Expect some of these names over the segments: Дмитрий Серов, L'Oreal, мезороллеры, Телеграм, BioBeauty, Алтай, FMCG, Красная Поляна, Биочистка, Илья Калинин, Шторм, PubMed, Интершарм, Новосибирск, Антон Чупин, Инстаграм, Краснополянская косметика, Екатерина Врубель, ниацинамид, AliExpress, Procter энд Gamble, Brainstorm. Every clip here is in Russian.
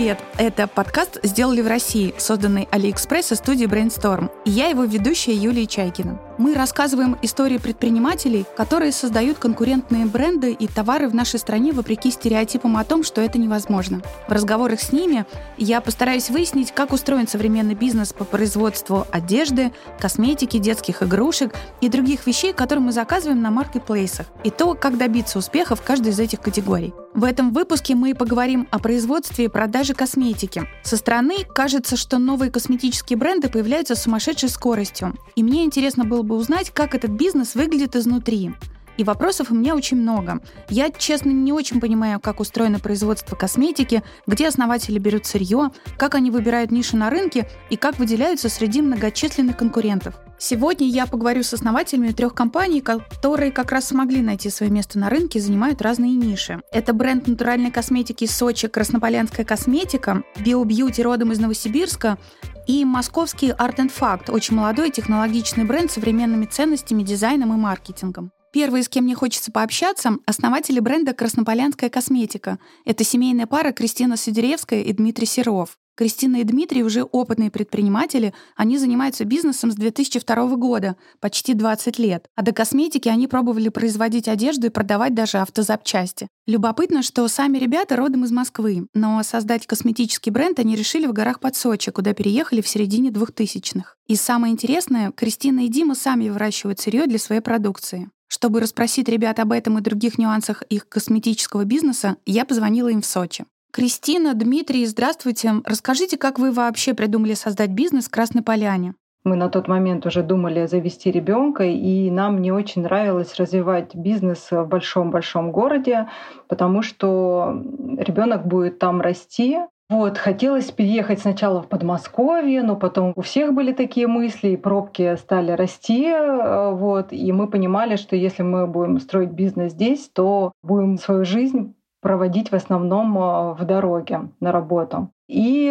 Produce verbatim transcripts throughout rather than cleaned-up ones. привет! Это подкаст «Сделали в России», созданный AliExpress и студией Brainstorm. И я его ведущая Юлия Чайкина. Мы рассказываем истории предпринимателей, которые создают конкурентные бренды и товары в нашей стране вопреки стереотипам о том, что это невозможно. В разговорах с ними я постараюсь выяснить, как устроен современный бизнес по производству одежды, косметики, детских игрушек и других вещей, которые мы заказываем на маркетплейсах, и то, как добиться успеха в каждой из этих категорий. В этом выпуске мы поговорим о производстве и продаже косметики. Со стороны кажется, что новые косметические бренды появляются с сумасшедшей скоростью. И мне интересно было бы узнать, как этот бизнес выглядит изнутри. И вопросов у меня очень много. Я, честно, не очень понимаю, как устроено производство косметики, где основатели берут сырье, как они выбирают ниши на рынке и как выделяются среди многочисленных конкурентов. Сегодня я поговорю с основателями трех компаний, которые как раз смогли найти свое место на рынке и занимают разные ниши. Это бренд натуральной косметики из Сочи «Краснополянская косметика», BioBeauty родом из Новосибирска и московский Art энд Fact, очень молодой и технологичный бренд с современными ценностями, дизайном и маркетингом. Первые, с кем мне хочется пообщаться, основатели бренда «Краснополянская косметика». Это семейная пара Кристина Судеревская и Дмитрий Серов. Кристина и Дмитрий уже опытные предприниматели, они занимаются бизнесом с две тысячи второго года, почти двадцать лет. А до косметики они пробовали производить одежду и продавать даже автозапчасти. Любопытно, что сами ребята родом из Москвы, но создать косметический бренд они решили в горах под Сочи, куда переехали в середине двухтысячных. И самое интересное, Кристина и Дима сами выращивают сырье для своей продукции. Чтобы расспросить ребят об этом и других нюансах их косметического бизнеса, я позвонила им в Сочи. Кристина, Дмитрий, здравствуйте. Расскажите, как вы вообще придумали создать бизнес в Красной Поляне? Мы на тот момент уже думали завести ребенка, и нам не очень нравилось развивать бизнес в большом-большом городе, потому что ребенок будет там расти. Вот, хотелось переехать сначала в Подмосковье, но потом у всех были такие мысли, и пробки стали расти. Вот, и мы понимали, что если мы будем строить бизнес здесь, то будем свою жизнь проводить в основном в дороге на работу. И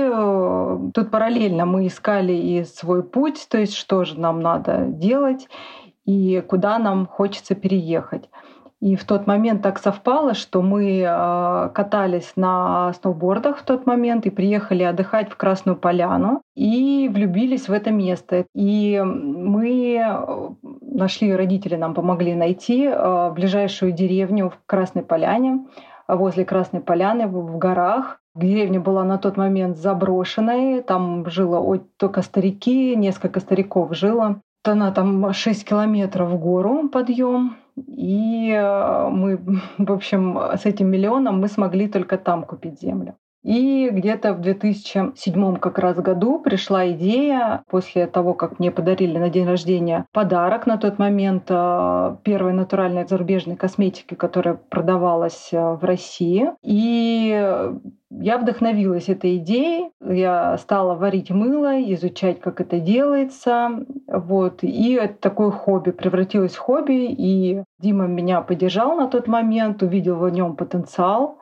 тут параллельно мы искали и свой путь, то есть что же нам надо делать и куда нам хочется переехать. И в тот момент так совпало, что мы катались на сноубордах в тот момент и приехали отдыхать в Красную Поляну и влюбились в это место. И мы нашли, родители нам помогли найти ближайшую деревню в Красной Поляне, возле Красной Поляны в горах. Деревня была на тот момент заброшенной, там жило только старики, несколько стариков жило. Она там шесть километров в гору подъем. И мы, в общем, с этим миллионом мы смогли только там купить землю. И где-то в две тысячи седьмом как раз году пришла идея, после того, как мне подарили на день рождения подарок на тот момент первой натуральной зарубежной косметики, которая продавалась в России. И я вдохновилась этой идеей, я стала варить мыло, изучать, как это делается. Вот. И это такое хобби, превратилось в хобби. И Дима меня поддержал на тот момент, увидел в нем потенциал.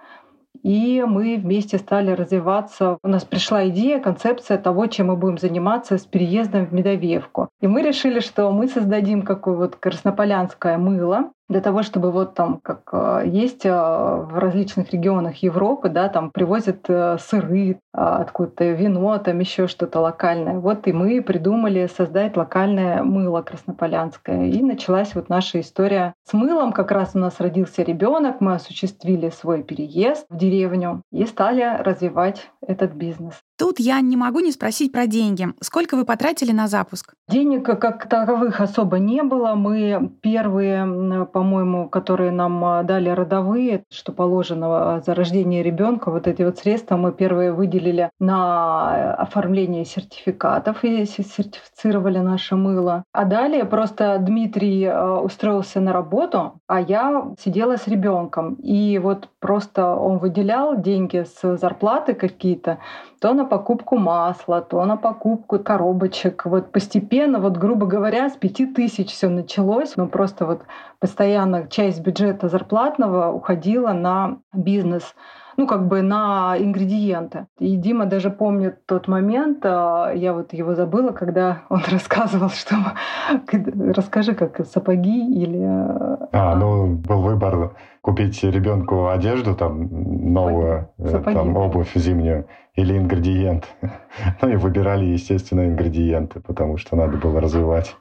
И мы вместе стали развиваться. У нас пришла идея, концепция того, чем мы будем заниматься с переездом в Медовьевку. И мы решили, что мы создадим какое вот краснополянское мыло для того, чтобы вот там, как есть в различных регионах Европы, да, там привозят сыры, откуда-то вино, там еще что-то локальное. Вот и мы придумали создать локальное мыло краснополянское. И началась вот наша история с мылом. Как раз у нас родился ребенок, мы осуществили свой переезд в деревню и стали развивать этот бизнес. Тут я не могу не спросить про деньги. Сколько вы потратили на запуск? Денег как таковых особо не было. Мы первые, по-моему, которые нам дали родовые, что положено за рождение ребенка, вот эти вот средства мы первые выделили на оформление сертификатов и сертифицировали наше мыло. А далее просто Дмитрий устроился на работу, а я сидела с ребенком. И вот просто он выделял деньги с зарплаты какие-то, то на покупку масла, то на покупку коробочек. Вот постепенно, вот, грубо говоря, с пяти тысяч все началось. Ну, просто вот постоянно часть бюджета зарплатного уходила на бизнес. ну, как бы на ингредиенты. И Дима даже помнит тот момент, я вот его забыла, когда он рассказывал, что расскажи, как сапоги или... А, ну, был выбор купить ребенку одежду, там, новую, сапоги. Там, обувь зимнюю или ингредиент. Ну, и выбирали, естественно, ингредиенты, потому что надо было развивать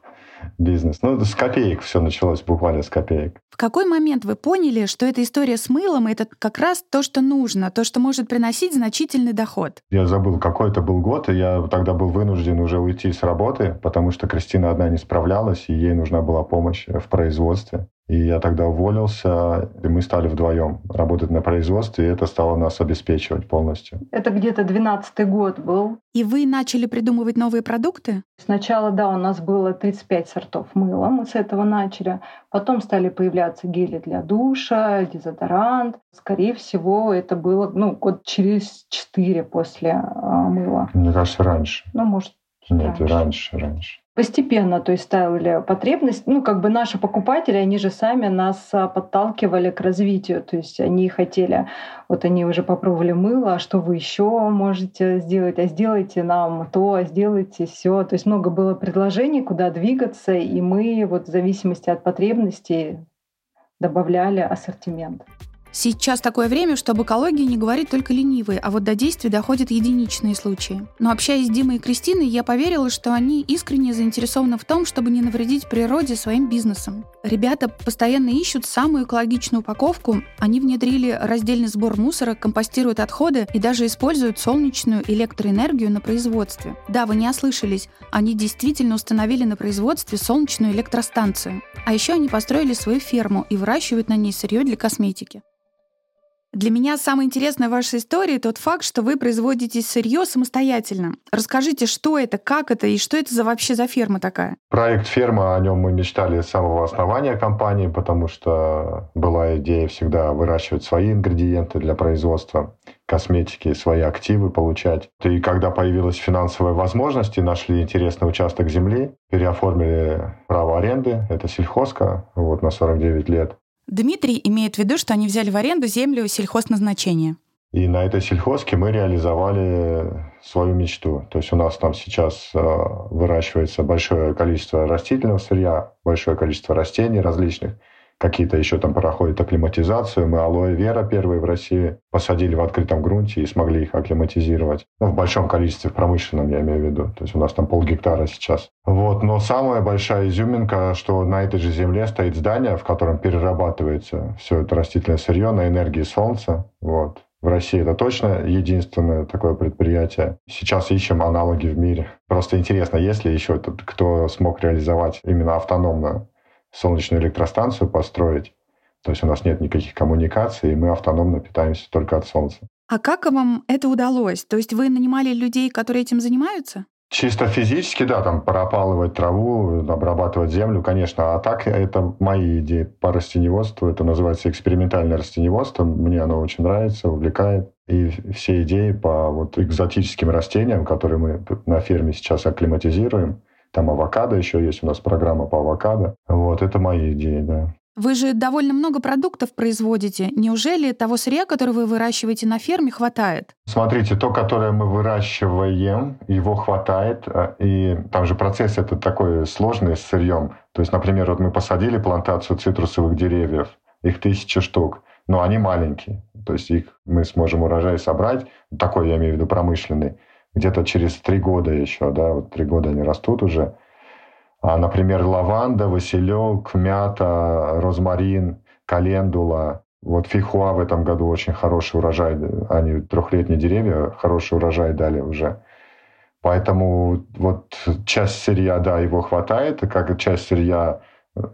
бизнес. Ну, с копеек все началось, буквально с копеек. В какой момент вы поняли, что эта история с мылом — это как раз то, что нужно, то, что может приносить значительный доход? Я забыл, какой это был год, и я тогда был вынужден уже уйти с работы, потому что Кристина одна не справлялась, и ей нужна была помощь в производстве. И я тогда уволился, и мы стали вдвоем работать на производстве, и это стало нас обеспечивать полностью. Это где-то двенадцатый год был. И вы начали придумывать новые продукты? Сначала, да, у нас было тридцать пять сортов мыла, мы с этого начали. Потом стали появляться гели для душа, дезодорант. Скорее всего, это было, ну, год через четыре после мыла. Мне кажется, раньше. Ну, может, Нет, раньше. раньше, раньше. Постепенно, то есть ставили потребность. Ну, как бы наши покупатели, они же сами нас подталкивали к развитию. То есть они хотели, вот они уже попробовали мыло, а что вы еще можете сделать? А сделайте нам то, а сделайте все. То есть много было предложений, куда двигаться, и мы вот в зависимости от потребностей добавляли ассортимент. Сейчас такое время, что об экологии не говорит только ленивый, а вот до действий доходят единичные случаи. Но общаясь с Димой и Кристиной, я поверила, что они искренне заинтересованы в том, чтобы не навредить природе своим бизнесом. Ребята постоянно ищут самую экологичную упаковку, они внедрили раздельный сбор мусора, компостируют отходы и даже используют солнечную электроэнергию на производстве. Да, вы не ослышались, они действительно установили на производстве солнечную электростанцию. А еще они построили свою ферму и выращивают на ней сырье для косметики. Для меня самая интересная ваша история — тот факт, что вы производите сырье самостоятельно. Расскажите, что это, как это и что это за вообще за ферма такая? Проект «Ферма», о нем мы мечтали с самого основания компании, потому что была идея всегда выращивать свои ингредиенты для производства косметики, свои активы получать. И когда появилась финансовая возможность, и нашли интересный участок земли, переоформили право аренды, это сельхозка, вот, на сорок девять лет. Дмитрий имеет в виду, что они взяли в аренду землю сельхозназначения. И на этой сельхозке мы реализовали свою мечту. То есть у нас там сейчас выращивается большое количество растительного сырья, большое количество растений различных. Какие-то еще там проходят акклиматизацию. Мы алоэ вера первые в России посадили в открытом грунте и смогли их акклиматизировать. Ну, в большом количестве, в промышленном, я имею в виду. То есть у нас там полгектара сейчас. Вот. Но самая большая изюминка, что на этой же земле стоит здание, в котором перерабатывается все это растительное сырье на энергии солнца. Вот. В России это точно единственное такое предприятие. Сейчас ищем аналоги в мире. Просто интересно, есть ли еще тот, кто смог реализовать именно автономную солнечную электростанцию построить. То есть у нас нет никаких коммуникаций, и мы автономно питаемся только от солнца. А как вам это удалось? То есть вы нанимали людей, которые этим занимаются? Чисто физически, да, там пропалывать траву, обрабатывать землю, конечно. А так это мои идеи по растеневодству. Это называется экспериментальное растеневодство. Мне оно очень нравится, увлекает. И все идеи по вот экзотическим растениям, которые мы на ферме сейчас акклиматизируем, там авокадо еще есть, у нас программа по авокадо. Вот, это мои идеи, да. Вы же довольно много продуктов производите. Неужели того сырья, которое вы выращиваете на ферме, хватает? Смотрите, то, которое мы выращиваем, его хватает. И там же процесс этот такой сложный с сырьем. То есть, например, вот мы посадили плантацию цитрусовых деревьев, их тысяча штук, но они маленькие. То есть их мы сможем урожай собрать, такой я имею в виду промышленный, где-то через три года еще, да, вот три года они растут уже. А, например, лаванда, василек, мята, розмарин, календула. Вот фихуа в этом году очень хороший урожай. Они трехлетние деревья, хороший урожай дали уже. Поэтому вот часть сырья, да, его хватает, как часть сырья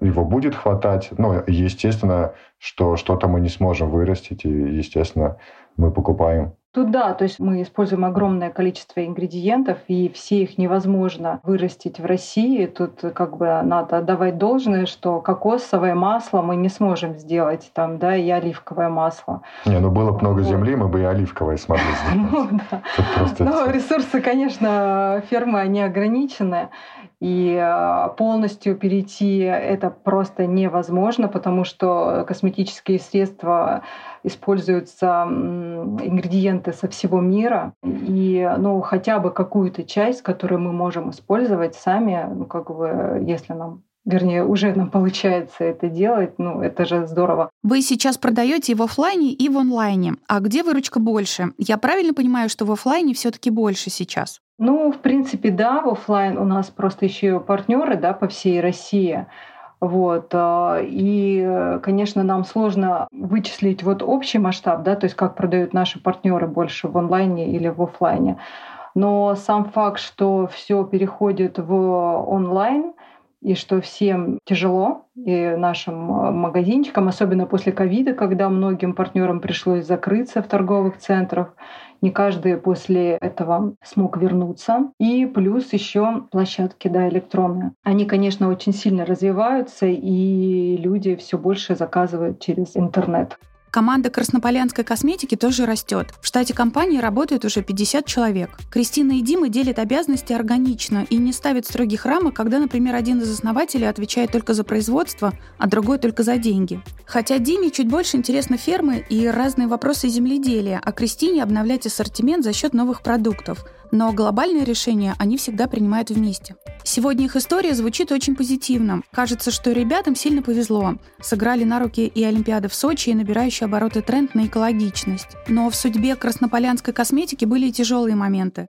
его будет хватать. Но естественно, что что-то мы не сможем вырастить, и, естественно, мы покупаем. Тут да, то есть мы используем огромное количество ингредиентов, и все их невозможно вырастить в России. Тут как бы надо отдавать должное, что кокосовое масло мы не сможем сделать, там, да, и оливковое масло. Не, ну было бы много вот земли, мы бы и оливковое смогли сделать. Ну, ресурсы, конечно, фермы, они ограничены, и полностью перейти это просто невозможно, потому что косметические средства используются ингредиенты со всего мира, и ну, хотя бы какую-то часть, которую мы можем использовать сами, ну, как бы, если нам, вернее, уже нам получается это делать, ну, это же здорово. Вы сейчас продаете и в офлайне, и в онлайне. А где выручка больше? Я правильно понимаю, что в офлайне все-таки больше сейчас? Ну, в принципе, да, в офлайн у нас просто еще и партнеры, да, по всей России. Вот. И, конечно, нам сложно вычислить вот общий масштаб, да, то есть как продают наши партнеры больше в онлайне или в офлайне. Но сам факт, что все переходит в онлайн, и что всем тяжело, и нашим магазинчикам, особенно после ковида, когда многим партнерам пришлось закрыться в торговых центрах, не каждый после этого смог вернуться. И плюс еще площадки, да, электронные. Они, конечно, очень сильно развиваются, и люди все больше заказывают через интернет. Команда краснополянской косметики тоже растет. В штате компании работает уже пятьдесят человек. Кристина и Дима делят обязанности органично и не ставят строгих рамок, когда, например, один из основателей отвечает только за производство, а другой только за деньги. Хотя Диме чуть больше интересны фермы и разные вопросы земледелия, а Кристине обновлять ассортимент за счет новых продуктов. Но глобальные решения они всегда принимают вместе. Сегодня их история звучит очень позитивно. Кажется, что ребятам сильно повезло. Сыграли на руки и Олимпиада в Сочи, и набирающий обороты тренд на экологичность. Но в судьбе краснополянской косметики были и тяжелые моменты.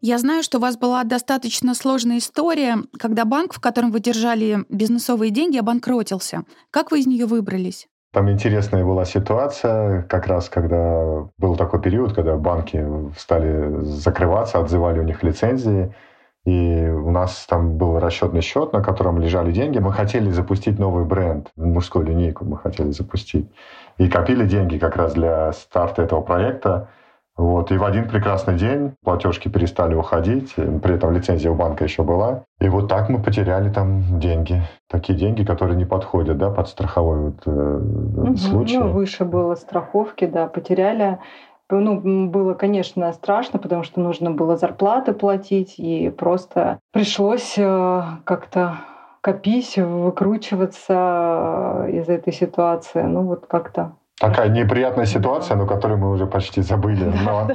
Я знаю, что у вас была достаточно сложная история, когда банк, в котором вы держали бизнесовые деньги, обанкротился. Как вы из нее выбрались? Там интересная была ситуация, как раз когда был такой период, когда банки стали закрываться, отзывали у них лицензии, и у нас там был расчетный счет, на котором лежали деньги. Мы хотели запустить новый бренд, мужскую линейку мы хотели запустить, и копили деньги как раз для старта этого проекта. Вот. И в один прекрасный день платежки перестали уходить, при этом лицензия у банка еще была. И вот так мы потеряли там деньги. Такие деньги, которые не подходят, да, под страховой вот, э, угу, случай. Ну, выше было страховки, да, потеряли. Ну, было, конечно, страшно, потому что нужно было зарплаты платить, и просто пришлось э, как-то копить, выкручиваться из этой ситуации. Ну, вот как-то... Такая неприятная ситуация, но которую мы уже почти забыли. Но,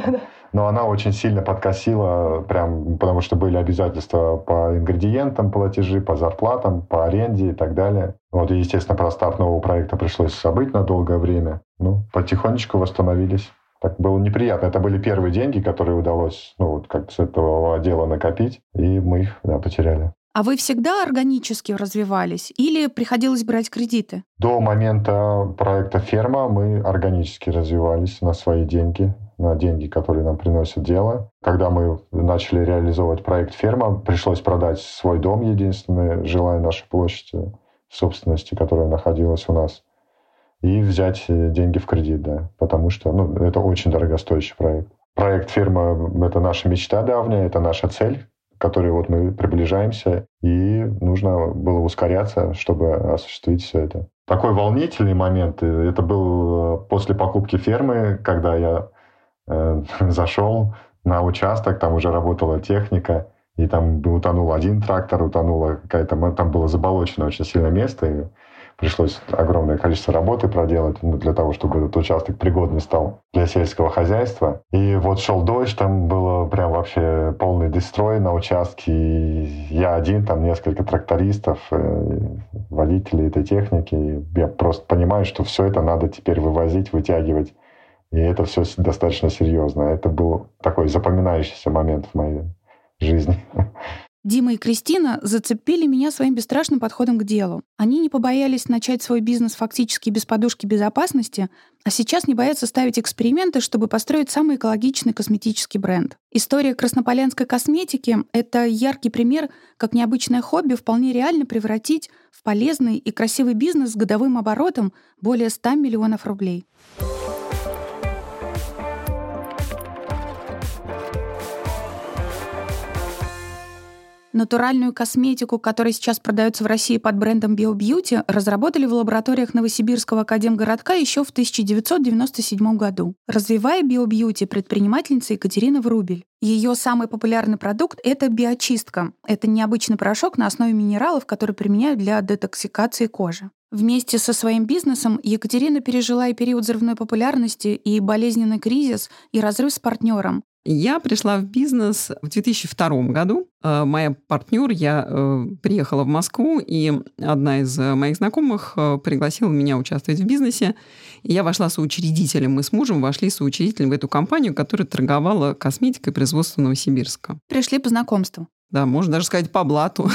но она очень сильно подкосила, прям, потому что были обязательства по ингредиентам, платежи, по зарплатам, по аренде и так далее. Вот, и, естественно, про старт нового проекта пришлось забыть на долгое время. Ну, потихонечку восстановились. Так было неприятно. Это были первые деньги, которые удалось, ну, вот как с этого дела накопить, и мы их, да, потеряли. А вы всегда органически развивались или приходилось брать кредиты? До момента проекта «Ферма» мы органически развивались на свои деньги, на деньги, которые нам приносят дело. Когда мы начали реализовывать проект «Ферма», пришлось продать свой дом, единственный, жилая наша площадь собственности, которая находилась у нас, и взять деньги в кредит, да, потому что, ну, это очень дорогостоящий проект. Проект «Ферма» — это наша мечта давняя, это наша цель, к которой вот мы приближаемся, и нужно было ускоряться, чтобы осуществить все это. Такой волнительный момент, это был после покупки фермы, когда я э, зашел на участок, там уже работала техника, и там утонул один трактор, утонула какая-то... Там было заболочено очень сильное место, и пришлось огромное количество работы проделать, ну, для того, чтобы этот участок пригодный стал для сельского хозяйства. И вот шел дождь, там было прям вообще полный дестрой на участке. И я один, там несколько трактористов, водителей этой техники. И я просто понимаю, что все это надо теперь вывозить, вытягивать. И это все достаточно серьезно. Это был такой запоминающийся момент в моей жизни. Дима и Кристина зацепили меня своим бесстрашным подходом к делу. Они не побоялись начать свой бизнес фактически без подушки безопасности, а сейчас не боятся ставить эксперименты, чтобы построить самый экологичный косметический бренд. История краснополянской косметики — это яркий пример, как необычное хобби вполне реально превратить в полезный и красивый бизнес с годовым оборотом более сто миллионов рублей. Натуральную косметику, которая сейчас продается в России под брендом BioBeauty, разработали в лабораториях Новосибирского академгородка еще в тысяча девятьсот девяносто седьмом году. Развивая BioBeauty, предпринимательница Екатерина Врубель. Ее самый популярный продукт — это биочистка. Это необычный порошок на основе минералов, который применяют для детоксикации кожи. Вместе со своим бизнесом Екатерина пережила и период взрывной популярности, и болезненный кризис, и разрыв с партнером. Я пришла в бизнес в две тысячи втором году. Моя партнер, я приехала в Москву, и одна из моих знакомых пригласила меня участвовать в бизнесе. И я вошла соучредителем. Мы с мужем вошли соучредителем в эту компанию, которая торговала косметикой производства Новосибирска. Пришли по знакомству. Да, можно даже сказать, по блату.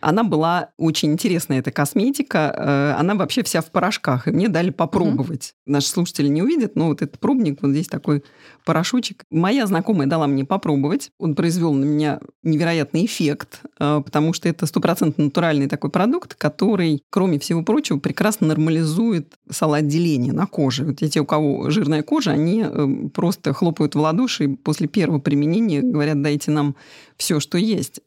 Она была очень интересная, эта косметика. Она вообще вся в порошках. И мне дали попробовать. Uh-huh. Наши слушатели не увидят, но вот этот пробник, вот здесь такой порошочек. Моя знакомая дала мне попробовать. Он произвел на меня невероятный эффект, потому что это стопроцентно натуральный такой продукт, который, кроме всего прочего, прекрасно нормализует салоотделение на коже. Вот те, у кого жирная кожа, они просто хлопают в ладоши и после первого применения говорят: дайте нам все, что есть.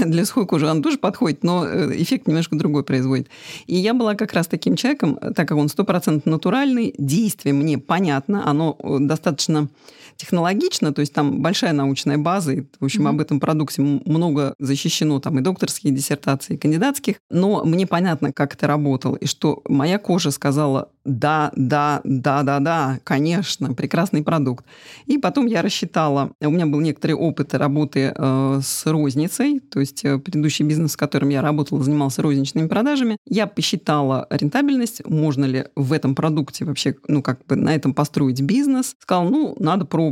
Для сухой кожи он тоже подходит, но эффект немножко другой производит. И я была как раз таким человеком, так как он сто процентов натуральный, действие мне понятно, оно достаточно технологично, то есть там большая научная база, и, в общем, mm-hmm. об этом продукте много защищено, там и докторские диссертации, и кандидатских, но мне понятно, как это работало, и что моя кожа сказала: да, да, да, да, да, конечно, прекрасный продукт. И потом я рассчитала, у меня был некоторый опыт работы э, с розницей, то есть предыдущий бизнес, с которым я работала, занимался розничными продажами. Я посчитала рентабельность, можно ли в этом продукте вообще, ну, как бы на этом построить бизнес. Сказала: ну, надо пробовать.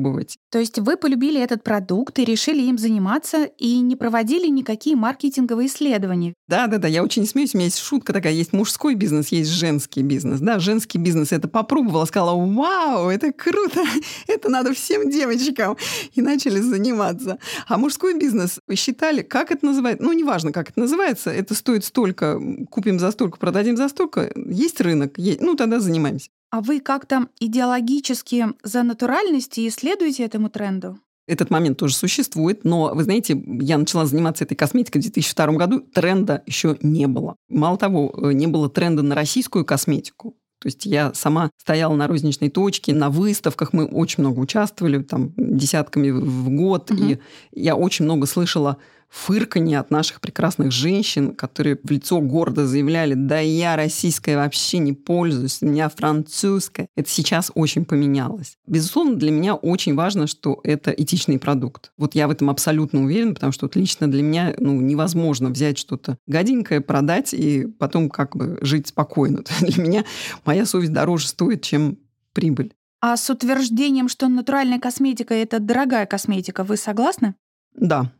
То есть вы полюбили этот продукт и решили им заниматься, и не проводили никакие маркетинговые исследования. Да-да-да, я очень смеюсь, у меня есть шутка такая, есть мужской бизнес, есть женский бизнес, да, женский бизнес. Это попробовала, сказала: вау, это круто, это надо всем девочкам. И начали заниматься. А мужской бизнес считали, как это называется, ну, неважно, как это называется, это стоит столько, купим за столько, продадим за столько, есть рынок, есть, ну, тогда занимаемся. А вы как-то идеологически за натуральность и следуете этому тренду? Этот момент тоже существует, но, вы знаете, я начала заниматься этой косметикой в две тысячи втором году, тренда еще не было. Мало того, не было тренда на российскую косметику. То есть я сама стояла на розничной точке, на выставках, мы очень много участвовали, там, десятками в год, угу. и я очень много слышала фырканье от наших прекрасных женщин, которые в лицо гордо заявляли: да я российская вообще не пользуюсь, у меня французская. Это сейчас очень поменялось. Безусловно, для меня очень важно, что это этичный продукт. Вот я в этом абсолютно уверена, потому что вот лично для меня, ну, невозможно взять что-то гаденькое, продать и потом как бы жить спокойно. Для меня моя совесть дороже стоит, чем прибыль. А с утверждением, что натуральная косметика – это дорогая косметика, вы согласны? Да.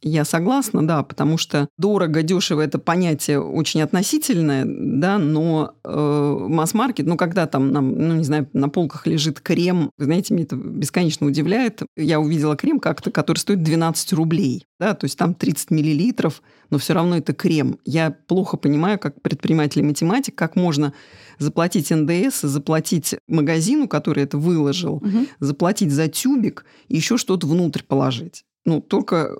Я согласна, да, потому что дорого, дешево — это понятие очень относительное, да, но э, масс-маркет, ну, когда там, нам, ну, не знаю, на полках лежит крем, вы знаете, меня это бесконечно удивляет. Я увидела крем как-то, который стоит двенадцать рублей, да, то есть там тридцать миллилитров, но все равно это крем. Я плохо понимаю, как предприниматель и математик, как можно заплатить эн дэ эс, заплатить магазину, который это выложил, угу. заплатить за тюбик и еще что-то внутрь положить. Ну, только,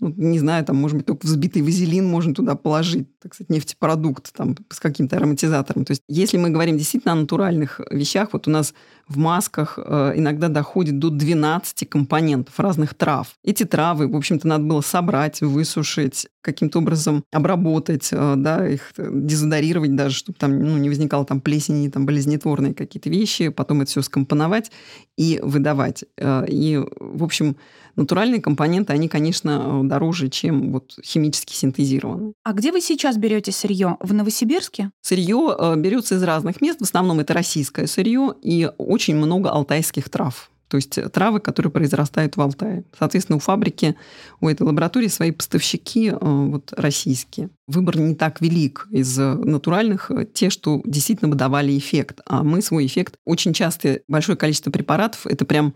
ну, не знаю, там, может быть, только взбитый вазелин можно туда положить, так сказать, нефтепродукт там, с каким-то ароматизатором. То есть, если мы говорим действительно о натуральных вещах, вот у нас в масках э, иногда доходит до двенадцати компонентов разных трав. Эти травы, в общем-то, надо было собрать, высушить, каким-то образом обработать, э, да, их дезодорировать даже, чтобы там, ну, не возникало там плесени, там, болезнетворные какие-то вещи, потом это все скомпоновать и выдавать. Э, и, в общем... Натуральные компоненты, они, конечно, дороже, чем вот химически синтезированные. А где вы сейчас берете сырье? В Новосибирске? Сырье берется из разных мест. В основном это российское сырье и очень много алтайских трав. То есть травы, которые произрастают в Алтае. Соответственно, у фабрики, у этой лаборатории свои поставщики вот, российские. Выбор не так велик из натуральных, те, что действительно бы давали эффект. А мы свой эффект... Очень часто большое количество препаратов, это прям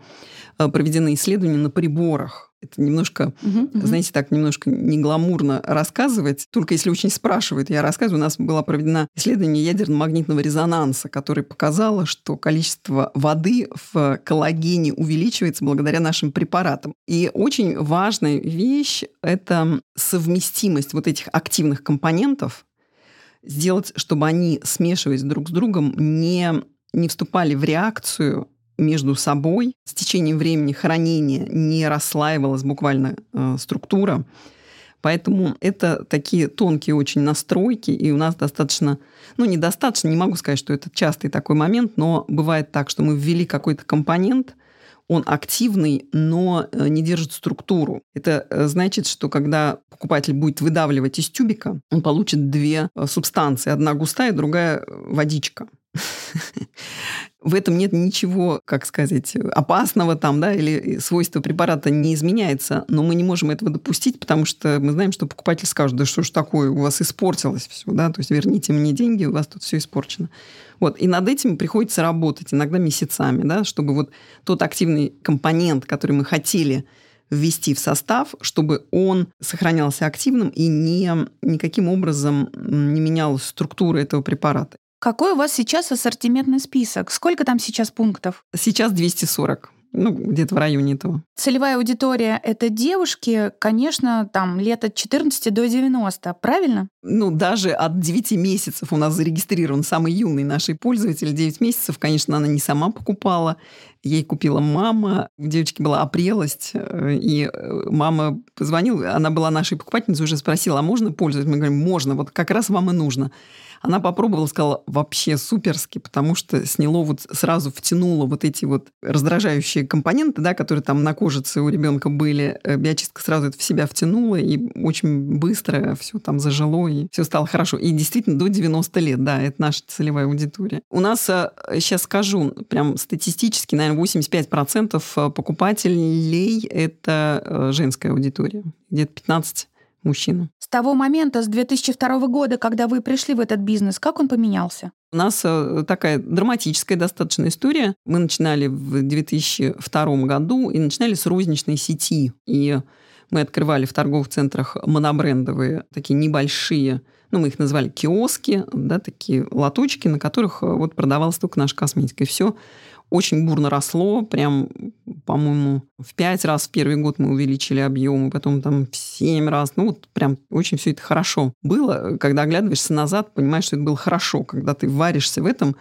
проведены исследования на приборах. Это немножко, uh-huh, uh-huh. знаете, так немножко негламурно рассказывать. Только если очень спрашивают, я рассказываю. У нас было проведено исследование ядерно-магнитного резонанса, которое показало, что количество воды в коллагене увеличивается благодаря нашим препаратам. И очень важная вещь – это совместимость вот этих активных компонентов, сделать, чтобы они, смешиваясь друг с другом, не, не вступали в реакцию между собой. С течением времени хранения не расслаивалась буквально э, структура, Поэтому это такие тонкие очень настройки, и у нас достаточно, ну, недостаточно, не могу сказать, что это частый такой момент, но бывает так, что мы ввели какой-то компонент, он активный, но не держит структуру. Это значит, что когда покупатель будет выдавливать из тюбика, он получит две субстанции. Одна густая, другая водичка. В этом нет ничего, как сказать, опасного там, да, или свойство препарата не изменяется, но мы не можем этого допустить, потому что мы знаем, что покупатель скажет: да что ж такое, у вас испортилось все, да, то есть верните мне деньги, у вас тут все испорчено. Вот, и над этим приходится работать иногда месяцами, да, чтобы вот тот активный компонент, который мы хотели ввести в состав, чтобы он сохранялся активным и не, никаким образом не менялась структура этого препарата. Какой у вас сейчас ассортиментный список? Сколько там сейчас пунктов? Сейчас двести сорок. Ну, где-то в районе этого. Целевая аудитория – это девушки, конечно, там лет от четырнадцати до девяноста, правильно? Ну, даже от девяти месяцев у нас зарегистрирован самый юный наш пользователь. девять месяцев, конечно, она не сама покупала. Ей купила мама. У девочки была опрелость. И мама позвонила, она была нашей покупательницей, уже спросила, а можно пользоваться? Мы говорим, можно, вот как раз вам и нужно. Она попробовала, сказала, вообще суперски, потому что сняло, вот сразу втянуло вот эти вот раздражающие компоненты, да, которые там на кожице у ребенка были. Биочистка сразу это в себя втянула, и очень быстро все там зажило, и все стало хорошо. И действительно до девяноста лет, да, это наша целевая аудитория. У нас, сейчас скажу, прям статистически, наверное, восемьдесят пять процентов покупателей – это женская аудитория, где-то пятнадцать процентов. Мужчина. С того момента, с две тысячи второго года, когда вы пришли в этот бизнес, как он поменялся? У нас такая драматическая достаточно история. Мы начинали в две тысячи втором году и начинали с розничной сети. И мы открывали в торговых центрах монобрендовые, такие небольшие, ну, мы их назвали киоски, да, такие лоточки, на которых вот продавалась только наша косметика. И все очень бурно росло, прям, по-моему, в пять раз в первый год мы увеличили объемы, потом там в семь раз. Ну, вот прям очень все это хорошо было. Когда оглядываешься назад, понимаешь, что это было хорошо. Когда ты варишься в этом,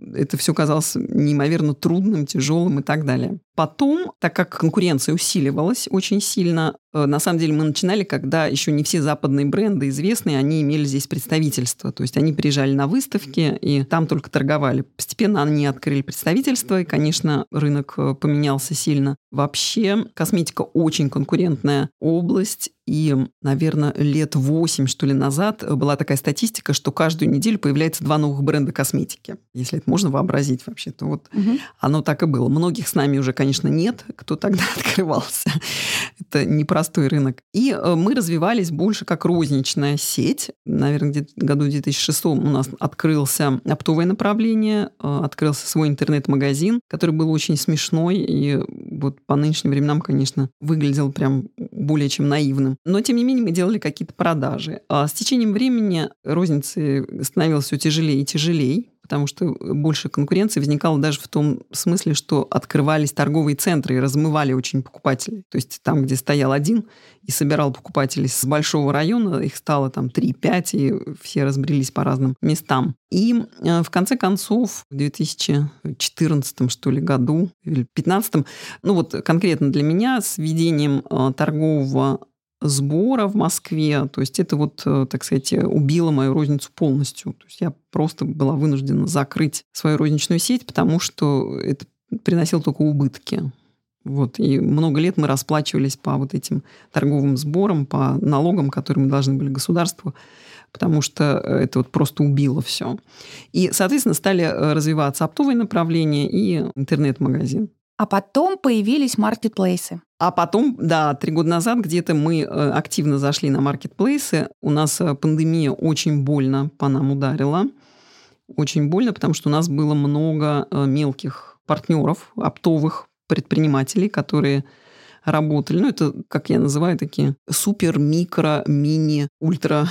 это все казалось неимоверно трудным, тяжелым и так далее. Потом, так как конкуренция усиливалась очень сильно, на самом деле мы начинали, когда еще не все западные бренды известные, они имели здесь представительство. То есть они приезжали на выставки и там только торговали. Постепенно они открыли представительство, и, конечно, рынок поменялся сильно. Вообще косметика очень конкурентная область, и, наверное, лет восемь, что ли, назад была такая статистика, что каждую неделю появляется два новых бренда косметики. Если это можно вообразить вообще, то вот угу. Оно так и было. Многих с нами уже, конечно, Конечно, нет, кто тогда открывался. Это непростой рынок. И мы развивались больше как розничная сеть. Наверное, где-то в году две тысячи шестом у нас открылся оптовое направление, открылся свой интернет-магазин, который был очень смешной и вот по нынешним временам, конечно, выглядел прям более чем наивным. Но, тем не менее, мы делали какие-то продажи. А с течением времени розницы становилось все тяжелее и тяжелее, потому что больше конкуренции возникало даже в том смысле, что открывались торговые центры и размывали очень покупателей. То есть там, где стоял один и собирал покупателей с большого района, их стало там три-пять, и все разбрелись по разным местам. И в конце концов, в две тысячи четырнадцатом, что ли, году, или две тысячи пятнадцатом, ну вот конкретно для меня, с введением торгового сбора в Москве, то есть это вот, так сказать, убило мою розницу полностью. То есть я просто была вынуждена закрыть свою розничную сеть, потому что это приносило только убытки. Вот. И много лет мы расплачивались по вот этим торговым сборам, по налогам, которые мы должны были государству, потому что это вот просто убило все. И, соответственно, стали развиваться оптовые направления и интернет-магазин. А потом появились маркетплейсы. А потом, да, три года назад где-то мы активно зашли на маркетплейсы. У нас пандемия очень больно по нам ударила. Очень больно, потому что у нас было много мелких партнеров, оптовых предпринимателей, которые работали. Ну, это, как я называю, такие супер, микро, мини, ультра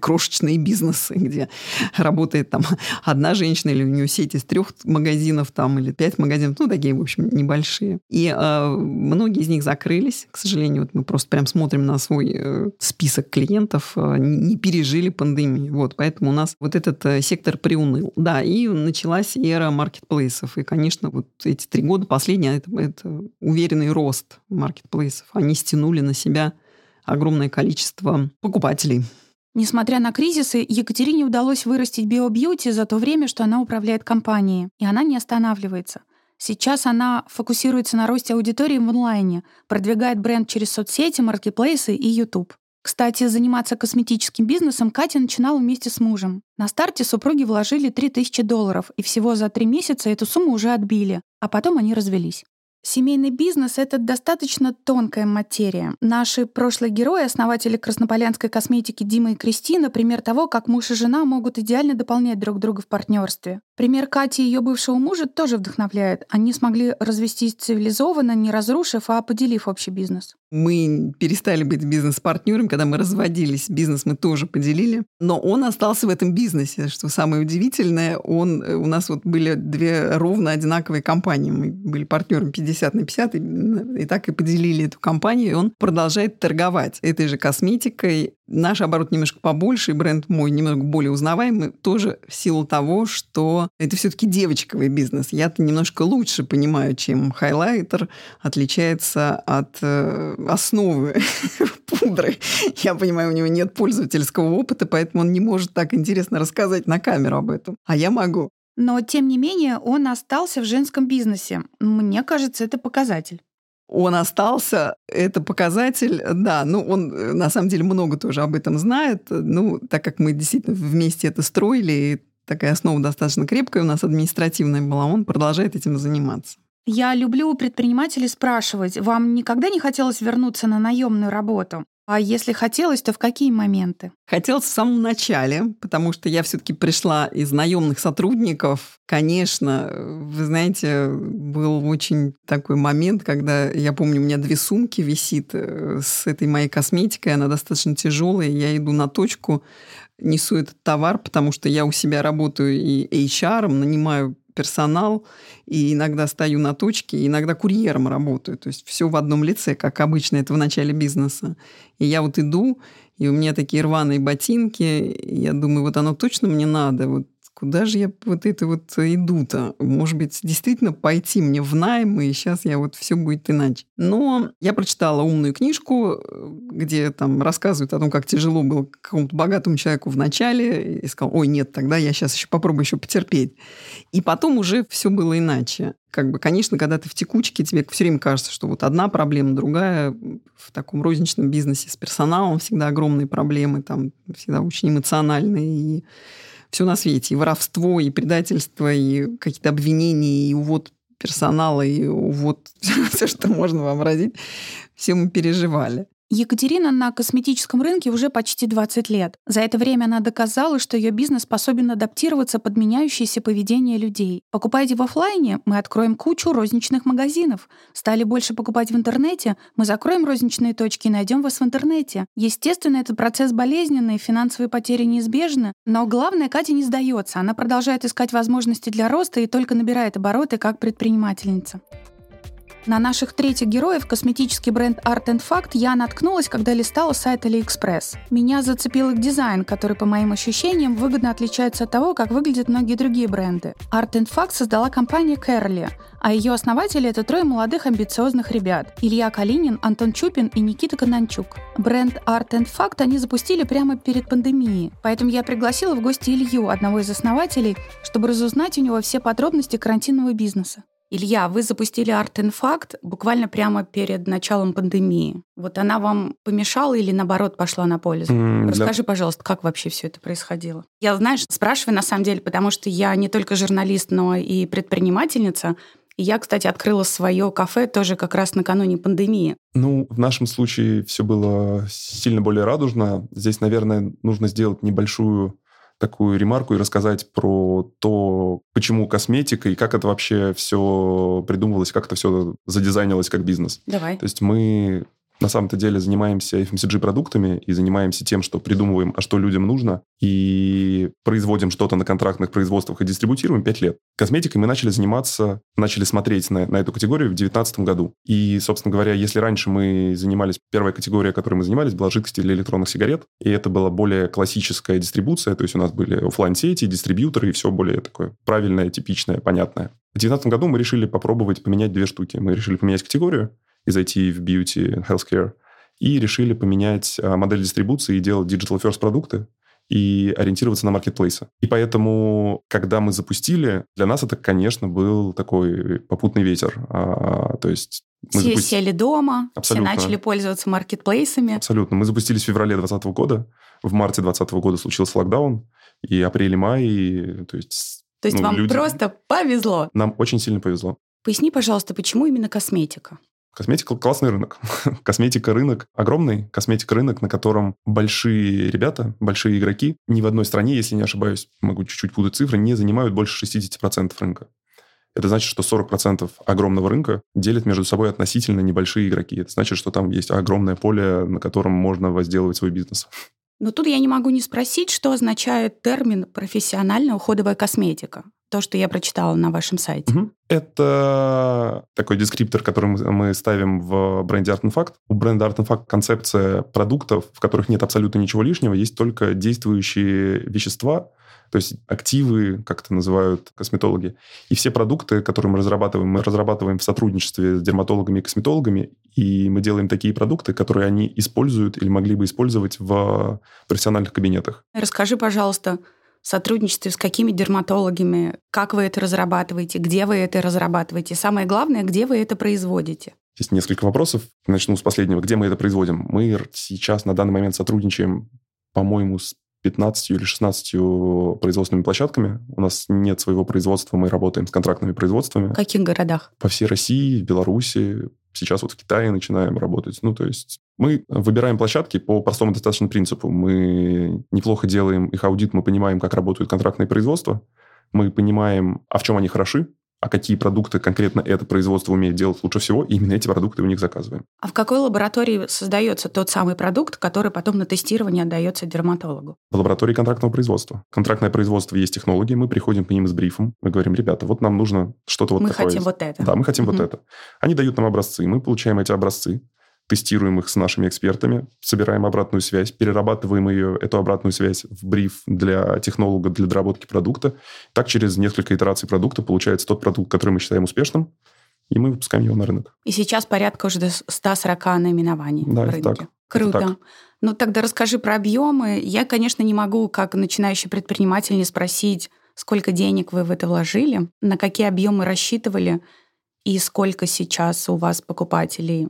крошечные бизнесы, где работает там одна женщина или у нее сеть из трех магазинов там, или пять магазинов. Ну, такие, в общем, небольшие. И э, многие из них закрылись. К сожалению, вот мы просто прям смотрим на свой э, список клиентов, э, не пережили пандемию. Вот, поэтому у нас вот этот э, сектор приуныл. Да, и началась эра маркетплейсов. И, конечно, вот эти три года последние, это, это уверенный рост маркетплейсов. Они стянули на себя огромное количество покупателей. Несмотря на кризисы, Екатерине удалось вырастить BioBeauty за то время, что она управляет компанией, и она не останавливается. Сейчас она фокусируется на росте аудитории в онлайне, продвигает бренд через соцсети, маркетплейсы и YouTube. Кстати, заниматься косметическим бизнесом Катя начинала вместе с мужем. На старте супруги вложили три тысячи долларов, и всего за три месяца эту сумму уже отбили, а потом они развелись. Семейный бизнес – это достаточно тонкая материя. Наши прошлые герои, основатели краснополянской косметики Дима и Кристина, пример того, как муж и жена могут идеально дополнять друг друга в партнерстве. Пример Кати и ее бывшего мужа тоже вдохновляет. Они смогли развестись цивилизованно, не разрушив, а поделив общий бизнес. Мы перестали быть бизнес-партнерами, когда мы разводились. Бизнес мы тоже поделили. Но он остался в этом бизнесе. Что самое удивительное, он, у нас вот были две ровно одинаковые компании. Мы были партнерами пятьдесят на пятьдесят, и, и так и поделили эту компанию. И он продолжает торговать этой же косметикой. Наш оборот немножко побольше, и бренд мой немного более узнаваемый, тоже в силу того, что это все-таки девочковый бизнес. Я-то немножко лучше понимаю, чем хайлайтер отличается от э, основы пудры. Я понимаю, у него нет пользовательского опыта, поэтому он не может так интересно рассказать на камеру об этом. А я могу. Но, тем не менее, он остался в женском бизнесе. Мне кажется, это показатель. Он остался, это показатель, да, ну он на самом деле много тоже об этом знает, ну так как мы действительно вместе это строили, и такая основа достаточно крепкая у нас административная была, он продолжает этим заниматься. Я люблю у предпринимателей спрашивать, вам никогда не хотелось вернуться на наемную работу? А если хотелось, то в какие моменты? Хотелось в самом начале, потому что я все-таки пришла из наемных сотрудников. Конечно, вы знаете, был очень такой момент, когда, я помню, у меня две сумки висит с этой моей косметикой, она достаточно тяжелая, я иду на точку, несу этот товар, потому что я у себя работаю и эйч ар-ом, нанимаю персонал, и иногда стою на точке, и иногда курьером работаю. То есть все в одном лице, как обычно это в начале бизнеса. И я вот иду, и у меня такие рваные ботинки, и я думаю, вот оно точно мне надо, вот куда же я вот это вот иду-то? Может быть, действительно пойти мне в найм, и сейчас я вот все будет иначе. Но я прочитала умную книжку, где там рассказывают о том, как тяжело было какому-то богатому человеку в начале, и сказала, ой, нет, тогда я сейчас еще попробую еще потерпеть. И потом уже все было иначе. Как бы, конечно, когда ты в текучке, тебе все время кажется, что вот одна проблема, другая. В таком розничном бизнесе с персоналом всегда огромные проблемы, там всегда очень эмоциональные и все на свете. И воровство, и предательство, и какие-то обвинения, и увод персонала, и увод все, что можно вообразить. Все мы переживали. Екатерина на косметическом рынке уже почти двадцать лет. За это время она доказала, что ее бизнес способен адаптироваться под меняющееся поведение людей. Покупайте в офлайне, мы откроем кучу розничных магазинов. Стали больше покупать в интернете, мы закроем розничные точки и найдем вас в интернете. Естественно, этот процесс болезненный, финансовые потери неизбежны, но главное, Катя не сдается. Она продолжает искать возможности для роста и только набирает обороты как предпринимательница. На наших третьих героев косметический бренд Art энд Fact я наткнулась, когда листала сайт AliExpress. Меня зацепил их дизайн, который, по моим ощущениям, выгодно отличается от того, как выглядят многие другие бренды. Art энд Fact создала компания Кэрли, а ее основатели – это трое молодых амбициозных ребят – Илья Калинин, Антон Чупин и Никита Конончук. Бренд Art энд Fact они запустили прямо перед пандемией, поэтому я пригласила в гости Илью, одного из основателей, чтобы разузнать у него все подробности карантинного бизнеса. Илья, вы запустили Art энд Fact буквально прямо перед началом пандемии. Вот она вам помешала или, наоборот, пошла на пользу? Mm, Расскажи, да. пожалуйста, как вообще все это происходило? Я, знаешь, спрашиваю на самом деле, потому что я не только журналист, но и предпринимательница. И я, кстати, открыла свое кафе тоже как раз накануне пандемии. Ну, в нашем случае все было сильно более радужно. Здесь, наверное, нужно сделать небольшую такую ремарку и рассказать про то, почему косметика и как это вообще все придумывалось, как это все задизайнилось как бизнес. Давай. То есть мы на самом-то деле занимаемся эф эм си джи-продуктами и занимаемся тем, что придумываем, а что людям нужно, и производим что-то на контрактных производствах и дистрибутируем пять лет. Косметикой мы начали заниматься, начали смотреть на, на эту категорию в две тысячи девятнадцатом году. И, собственно говоря, если раньше мы занимались, первая категория, которой мы занимались, была жидкости для электронных сигарет, и это была более классическая дистрибуция, то есть у нас были офлайн-сети, дистрибьюторы и все более такое правильное, типичное, понятное. В две тысячи девятнадцатом году мы решили попробовать поменять две штуки. Мы решили поменять категорию и зайти в beauty and healthcare, и решили поменять модель дистрибуции и делать digital-first продукты и ориентироваться на маркетплейсы. И поэтому, когда мы запустили, для нас это, конечно, был такой попутный ветер. А, то есть мы все запу... сели дома, абсолютно, все начали пользоваться маркетплейсами. Абсолютно. Мы запустились в феврале двадцатого года, в марте двадцатого года случился локдаун, и апрель-май, и, то есть... То есть ну, вам люди... просто повезло. Нам очень сильно повезло. Поясни, пожалуйста, почему именно косметика? Косметика – классный рынок. Косметика – рынок огромный. Косметика – рынок, на котором большие ребята, большие игроки ни в одной стране, если не ошибаюсь, могу чуть-чуть путать цифры, не занимают больше шестьдесят процентов рынка. Это значит, что сорок процентов огромного рынка делят между собой относительно небольшие игроки. Это значит, что там есть огромное поле, на котором можно возделывать свой бизнес. Но тут я не могу не спросить, что означает термин «профессиональная уходовая косметика». То, что я прочитала на вашем сайте. Угу. Это такой дескриптор, который мы ставим в бренде Art&Fact. У бренда Art&Fact концепция продуктов, в которых нет абсолютно ничего лишнего, есть только действующие вещества, то есть активы, как это называют косметологи. И все продукты, которые мы разрабатываем, мы разрабатываем в сотрудничестве с дерматологами и косметологами, и мы делаем такие продукты, которые они используют или могли бы использовать в профессиональных кабинетах. Расскажи, пожалуйста, в сотрудничестве с какими дерматологами, как вы это разрабатываете, где вы это разрабатываете, самое главное, где вы это производите? Есть несколько вопросов. Начну с последнего. Где мы это производим? Мы сейчас на данный момент сотрудничаем, по-моему, с пятнадцатью или шестнадцатью производственными площадками. У нас нет своего производства, мы работаем с контрактными производствами. В каких городах? По всей России, в Беларуси. Сейчас вот в Китае начинаем работать. Ну, то есть мы выбираем площадки по простому достаточно принципу. Мы неплохо делаем их аудит, мы понимаем, как работают контрактные производства, мы понимаем, а в чем они хороши, а какие продукты конкретно это производство умеет делать лучше всего, и именно эти продукты у них заказываем. А в какой лаборатории создается тот самый продукт, который потом на тестирование отдается дерматологу? В лаборатории контрактного производства. Контрактное производство есть технологии, мы приходим к ним с брифом, мы говорим, ребята, вот нам нужно что-то вот мы такое. Мы хотим вот это. Да, мы хотим mm-hmm. вот это. Они дают нам образцы, мы получаем эти образцы, тестируем их с нашими экспертами, собираем обратную связь, перерабатываем ее, эту обратную связь в бриф для технолога, для доработки продукта. Так через несколько итераций продукта получается тот продукт, который мы считаем успешным, и мы выпускаем его на рынок. И сейчас порядка уже сто сорок наименований да, в рынке. Так. Круто. Так. Ну тогда расскажи про объемы. Я, конечно, не могу, как начинающий предприниматель, не спросить, сколько денег вы в это вложили, на какие объемы рассчитывали и сколько сейчас у вас покупателей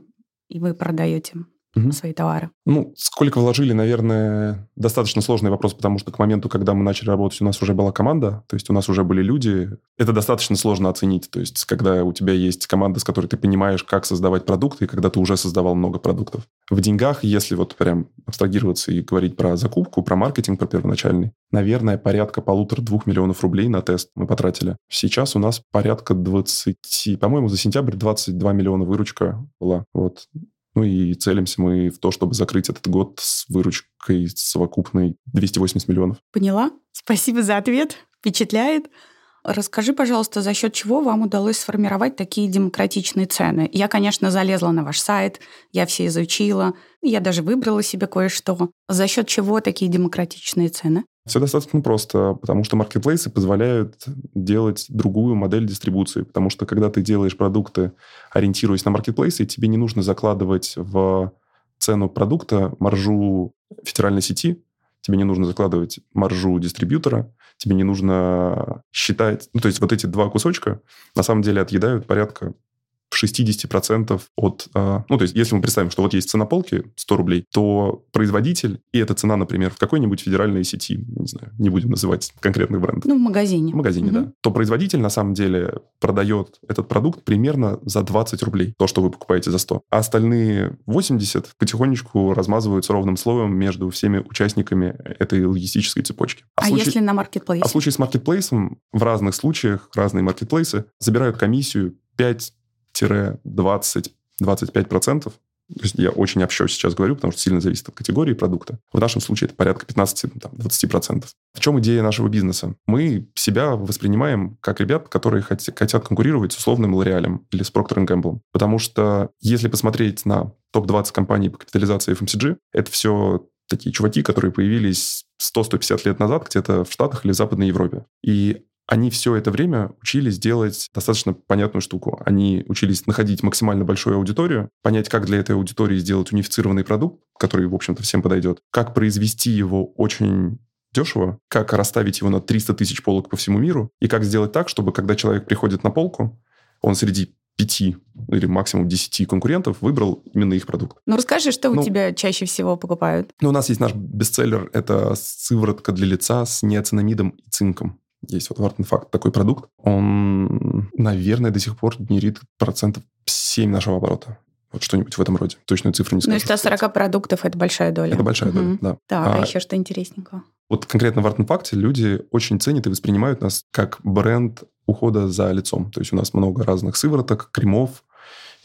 и вы продаете угу. свои товары. Ну, сколько вложили, наверное, достаточно сложный вопрос, потому что к моменту, когда мы начали работать, у нас уже была команда, то есть у нас уже были люди. Это достаточно сложно оценить. То есть когда у тебя есть команда, с которой ты понимаешь, как создавать продукты, и когда ты уже создавал много продуктов. В деньгах, если вот прям абстрагироваться и говорить про закупку, про маркетинг, про первоначальный, наверное, порядка полутора-двух миллионов рублей на тест мы потратили. Сейчас у нас порядка двадцати, по-моему, за сентябрь двадцать два миллиона выручка была. Вот. Ну и целимся мы в то, чтобы закрыть этот год с выручкой совокупной двести восемьдесят миллионов. Поняла. Спасибо за ответ. Впечатляет. Расскажи, пожалуйста, за счет чего вам удалось сформировать такие демократичные цены? Я, конечно, залезла на ваш сайт, я все изучила, я даже выбрала себе кое-что. За счет чего такие демократичные цены? Все достаточно просто, потому что маркетплейсы позволяют делать другую модель дистрибуции, потому что когда ты делаешь продукты, ориентируясь на маркетплейсы, тебе не нужно закладывать в цену продукта маржу федеральной сети, тебе не нужно закладывать маржу дистрибьютора, тебе не нужно считать... Ну, то есть вот эти два кусочка на самом деле отъедают порядка шестьдесят процентов от... Ну, то есть если мы представим, что вот есть цена полки сто рублей, то производитель, и эта цена, например, в какой-нибудь федеральной сети, не знаю, не будем называть конкретных брендов. Ну, в магазине. В магазине, угу. да. То производитель, на самом деле, продает этот продукт примерно за двадцать рублей, то, что вы покупаете за сто. А остальные восемьдесят потихонечку размазываются ровным слоем между всеми участниками этой логистической цепочки. А, а случай... если на маркетплейсе? А в случае с маркетплейсом в разных случаях разные маркетплейсы забирают комиссию пять-двадцать-двадцать пять процентов. То есть я очень общо сейчас говорю, потому что сильно зависит от категории продукта. В нашем случае это порядка пятнадцать-двадцать процентов. В чем идея нашего бизнеса? Мы себя воспринимаем как ребят, которые хотят конкурировать с условным L'Oreal или с Procter энд Gamble. Потому что если посмотреть на топ двадцать компаний по капитализации эф эм си джи, это все такие чуваки, которые появились сто-сто пятьдесят лет назад где-то в Штатах или в Западной Европе. И Они все это время учились делать достаточно понятную штуку. Они учились находить максимально большую аудиторию, понять, как для этой аудитории сделать унифицированный продукт, который, в общем-то, всем подойдет, как произвести его очень дешево, как расставить его на триста тысяч полок по всему миру, и как сделать так, чтобы, когда человек приходит на полку, он среди пяти или максимум десяти конкурентов выбрал именно их продукт. Ну, расскажи, что ну, у тебя чаще всего покупают? Ну, у нас есть наш бестселлер, это сыворотка для лица с ниацинамидом и цинком. Есть вот в Art&Fact такой продукт. Он, наверное, до сих пор генерит процентов семь нашего оборота. Вот что-нибудь в этом роде. Точную цифру не скажу. Ну, из ста сорока продуктов – это большая доля. Это большая доля, да. Так, а, а еще что интересненького? Вот конкретно в Art&Fact люди очень ценят и воспринимают нас как бренд ухода за лицом. То есть у нас много разных сывороток, кремов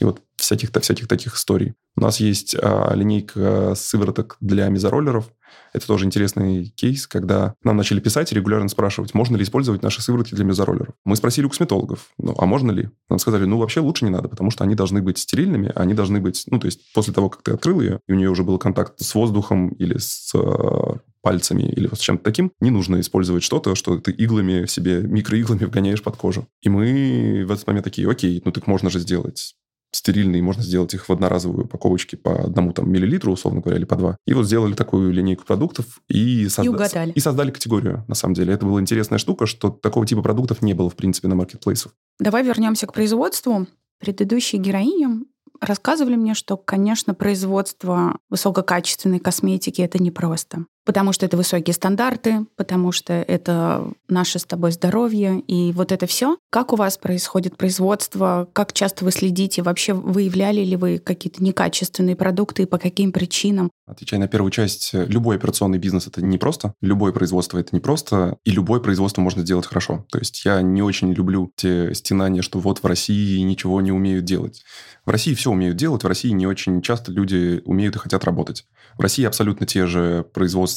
и вот всяких-то всяких таких историй. У нас есть а, линейка сывороток для мезороллеров. Это тоже интересный кейс, когда нам начали писать и регулярно спрашивать, можно ли использовать наши сыворотки для мезороллеров. Мы спросили у косметологов, ну, а можно ли? Нам сказали, ну, вообще лучше не надо, потому что они должны быть стерильными, они должны быть, ну, то есть после того, как ты открыл ее, и у нее уже был контакт с воздухом или с э, пальцами, или вот с чем-то таким, не нужно использовать что-то, что ты иглами в себе, микроиглами вгоняешь под кожу. И мы в этот момент такие, окей, ну, так можно же сделать стерильные, можно сделать их в одноразовые упаковочки по одному там, миллилитру, условно говоря, или по два. И вот сделали такую линейку продуктов и, созда... и, и создали категорию, на самом деле. Это была интересная штука, что такого типа продуктов не было, в принципе, на маркетплейсах. Давай вернемся к производству. Предыдущие героини рассказывали мне, что, конечно, производство высококачественной косметики – это непросто. Потому что это высокие стандарты, потому что это наше с тобой здоровье, и вот это все. Как у вас происходит производство? Как часто вы следите? Вообще выявляли ли вы какие-то некачественные продукты и по каким причинам? Отвечая на первую часть, любой операционный бизнес – это непросто, любое производство – это непросто, и любое производство можно сделать хорошо. То есть я не очень люблю те стенания, что вот в России ничего не умеют делать. В России все умеют делать, в России не очень часто люди умеют и хотят работать. В России абсолютно те же производства,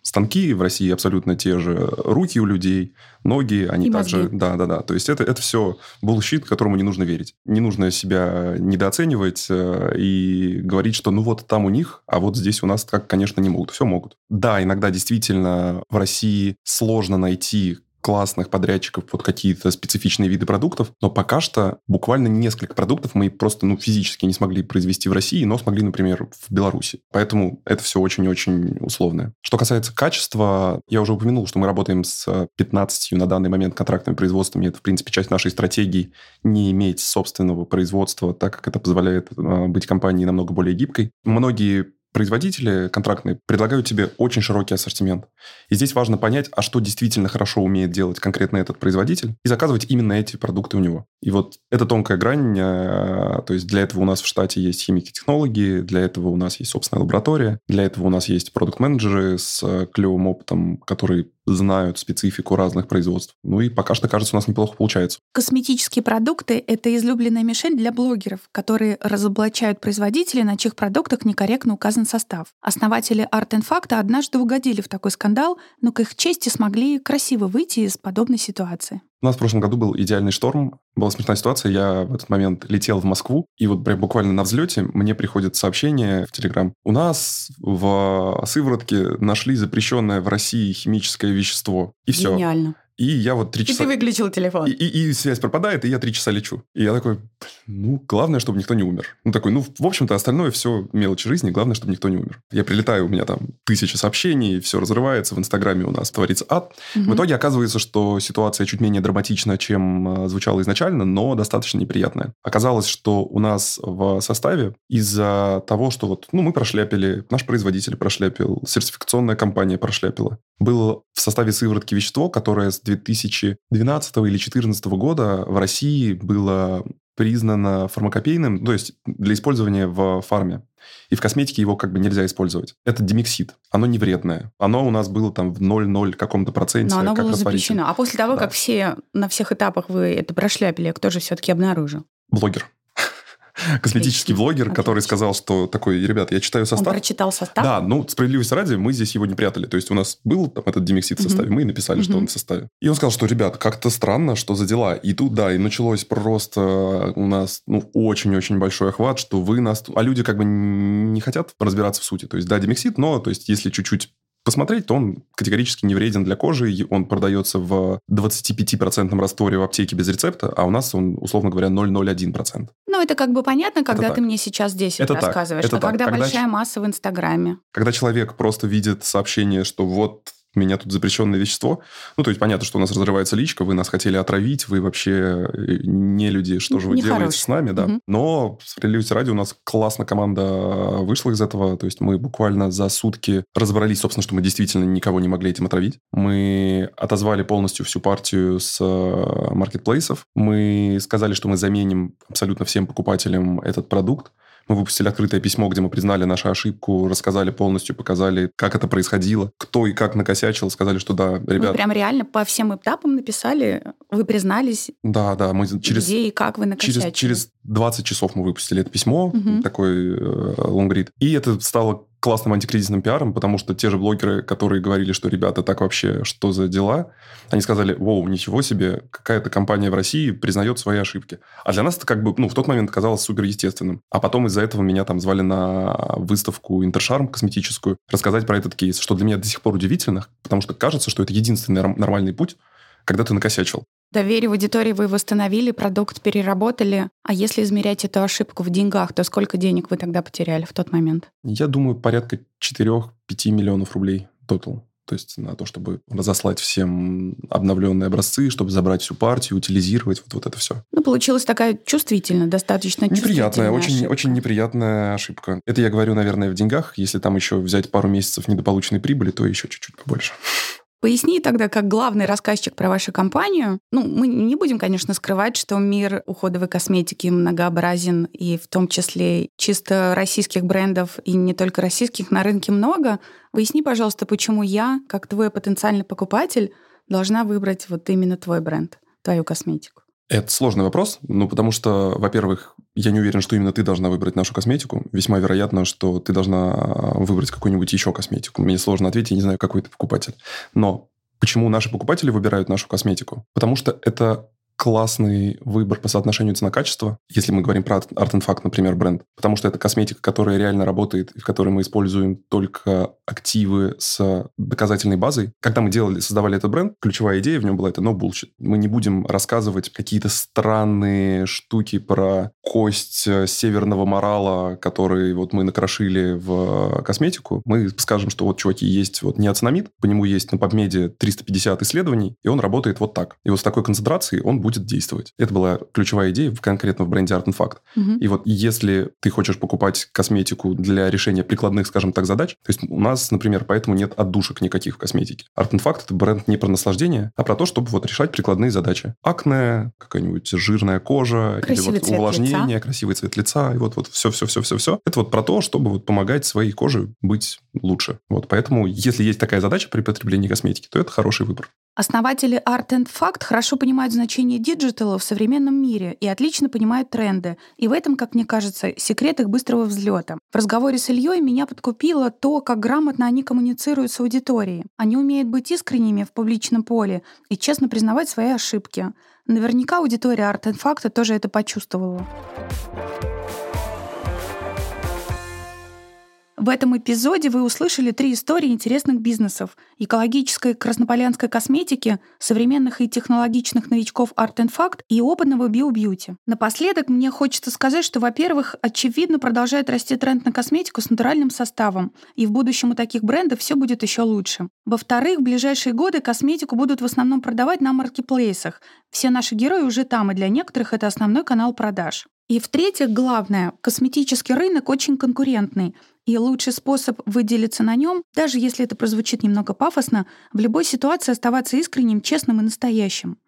станки, в России абсолютно те же руки у людей, ноги, они и также... Мозги. Да, да, да. То есть это, это все буллшит, которому не нужно верить. Не нужно себя недооценивать и говорить, что ну вот там у них, а вот здесь у нас, как, конечно, не могут. Все могут. Да, иногда действительно в России сложно найти классных подрядчиков под какие-то специфичные виды продуктов, но пока что буквально несколько продуктов мы просто ну, физически не смогли произвести в России, но смогли, например, в Беларуси. Поэтому это все очень-очень условное. Что касается качества, я уже упомянул, что мы работаем с пятнадцатью на данный момент контрактными производствами. Это, в принципе, часть нашей стратегии не иметь собственного производства, так как это позволяет быть компанией намного более гибкой. Многие производители контрактные предлагают тебе очень широкий ассортимент. И здесь важно понять, а что действительно хорошо умеет делать конкретно этот производитель, и заказывать именно эти продукты у него. И вот эта тонкая грань, то есть для этого у нас в штате есть химики-технологи, для этого у нас есть собственная лаборатория, для этого у нас есть продукт-менеджеры с клевым опытом, которые знают специфику разных производств. Ну и пока что, кажется, у нас неплохо получается. Косметические продукты – это излюбленная мишень для блогеров, которые разоблачают производителей, на чьих продуктах некорректно указан состав. Основатели Art&Fact однажды угодили в такой скандал, но к их чести смогли красиво выйти из подобной ситуации. У нас в прошлом году был идеальный шторм. Была смешная ситуация. Я в этот момент летел в Москву, и вот прям буквально на взлете мне приходит сообщение в Телеграм. У нас в сыворотке нашли запрещенное в России химическое вещество. И все. Гениально. И я вот три часа... И ты выключил телефон. И, и, и связь пропадает, и я три часа лечу. И я такой, ну, главное, чтобы никто не умер. Ну, такой, ну, в общем-то, остальное все мелочи жизни, главное, чтобы никто не умер. Я прилетаю, у меня там тысяча сообщений, все разрывается, в Инстаграме у нас творится ад. Угу. В итоге оказывается, что ситуация чуть менее драматична, чем звучала изначально, но достаточно неприятная. Оказалось, что у нас в составе из-за того, что вот, ну, мы прошляпили, наш производитель прошляпил, сертификационная компания прошляпила. Было в составе сыворотки вещество, которое с две тысячи двенадцатого или две тысячи четырнадцатого года в России было признано фармакопейным, то есть для использования в фарме. И в косметике его как бы нельзя использовать. Это димексид. Оно не вредное. Оно у нас было там в ноль целых ноль каком-то проценте. Но оно как было запрещено. А после того, да. как все на всех этапах вы это прошляпили, кто же все-таки обнаружил? Блогер. Косметический Отлично. блогер, Отлично. который сказал, что такой, ребят, я читаю состав. Он прочитал состав? Да, ну, справедливости ради, мы здесь его не прятали. То есть у нас был там этот димексид в составе, mm-hmm. мы и написали, mm-hmm. что он в составе. И он сказал, что, ребят, как-то странно, что за дела. И тут, да, и началось просто у нас, ну, очень-очень большой охват, что вы нас... А люди как бы не хотят разбираться в сути. То есть, да, димексид, но, то есть, если чуть-чуть посмотреть, то он категорически не вреден для кожи, он продается в двадцати пяти процентном растворе в аптеке без рецепта, а у нас он, условно говоря, ноль целых ноль один процента. Ну, это как бы понятно, когда это ты так. мне сейчас десять это рассказываешь, это а так. когда, когда большая ч... масса в Инстаграме. Когда человек просто видит сообщение, что вот... у меня тут запрещенное вещество. Ну, то есть, понятно, что у нас разрывается личка, вы нас хотели отравить, вы вообще не люди, что же вы Нехорошие. делаете с нами, да. Угу. Но, справедливости ради, у нас классно команда вышла из этого, то есть мы буквально за сутки разобрались, собственно, что мы действительно никого не могли этим отравить. Мы отозвали полностью всю партию с маркетплейсов, мы сказали, что мы заменим абсолютно всем покупателям этот продукт. Мы выпустили открытое письмо, где мы признали нашу ошибку, рассказали полностью, показали, как это происходило, кто и как накосячил, сказали, что да, ребята... Вы прям реально по всем этапам написали, вы признались, да, да, мы через, где и как вы накосячили. Через, через двадцать часов мы выпустили это письмо, угу. такой лонгрид, и это стало... классным антикризисным пиаром, потому что те же блогеры, которые говорили, что, ребята, так вообще, что за дела, они сказали, воу, ничего себе, какая-то компания в России признает свои ошибки. А для нас это как бы, ну, в тот момент казалось суперестественным. А потом из-за этого меня там звали на выставку Интершарм косметическую, рассказать про этот кейс, что для меня до сих пор удивительно, потому что кажется, что это единственный нормальный путь, когда ты накосячил. Доверие в аудитории вы восстановили, продукт переработали. А если измерять эту ошибку в деньгах, то сколько денег вы тогда потеряли в тот момент? Я думаю, порядка четыре-пять миллионов рублей тотал. То есть на то, чтобы разослать всем обновленные образцы, чтобы забрать всю партию, утилизировать, вот, вот это все. Ну, получилась такая чувствительная, достаточно неприятная, чувствительная очень, очень неприятная ошибка. Это я говорю, наверное, в деньгах. Если там еще взять пару месяцев недополученной прибыли, то еще чуть-чуть побольше. Поясни тогда, как главный рассказчик про вашу компанию. Ну, мы не будем, конечно, скрывать, что мир уходовой косметики многообразен, и в том числе чисто российских брендов, и не только российских, на рынке много. Выясни, пожалуйста, почему я, как твой потенциальный покупатель, должна выбрать вот именно твой бренд, твою косметику? Это сложный вопрос, ну, потому что, во-первых, я не уверен, что именно ты должна выбрать нашу косметику. Весьма вероятно, что ты должна выбрать какую-нибудь еще косметику. Мне сложно ответить, я не знаю, какой ты покупатель. Но почему наши покупатели выбирают нашу косметику? Потому что это классный выбор по соотношению цена-качество, если мы говорим про Art&Fact, например, бренд. Потому что это косметика, которая реально работает, и в которой мы используем только активы с доказательной базой. Когда мы делали, создавали этот бренд, ключевая идея в нем была это no bullshit. Мы не будем рассказывать какие-то странные штуки про кость северного морала, который вот мы накрошили в косметику. Мы скажем, что вот, чуваки, есть вот ниацинамид, по нему есть на PubMed триста пятьдесят исследований, и он работает вот так. И вот с такой концентрацией он будет будет действовать. Это была ключевая идея конкретно в бренде Art&Fact. Угу. И вот если ты хочешь покупать косметику для решения прикладных, скажем так, задач, то есть у нас, например, поэтому нет отдушек никаких в косметике. Art&Fact — это бренд не про наслаждение, а про то, чтобы вот решать прикладные задачи. Акне, какая-нибудь жирная кожа, красивый или вот увлажнение, лица. красивый цвет лица, и вот-вот все-все-все-все-все. Это вот про то, чтобы вот помогать своей коже быть лучше. Вот, поэтому если есть такая задача при потреблении косметики, то это хороший выбор. Основатели Art&Fact хорошо понимают значение диджитала в современном мире и отлично понимают тренды. И в этом, как мне кажется, секрет их быстрого взлета. В разговоре с Ильей меня подкупило то, как грамотно они коммуницируют с аудиторией. Они умеют быть искренними в публичном поле и честно признавать свои ошибки. Наверняка аудитория Art&Fact тоже это почувствовала. В этом эпизоде вы услышали три истории интересных бизнесов – экологической краснополянской косметики, современных и технологичных новичков Art&Fact и опытного BioBeauty. Напоследок мне хочется сказать, что, во-первых, очевидно, продолжает расти тренд на косметику с натуральным составом, и в будущем у таких брендов все будет еще лучше. Во-вторых, в ближайшие годы косметику будут в основном продавать на маркетплейсах. Все наши герои уже там, и для некоторых это основной канал продаж. И в-третьих, главное, косметический рынок очень конкурентный, и лучший способ выделиться на нем, даже если это прозвучит немного пафосно, в любой ситуации оставаться искренним, честным и настоящим.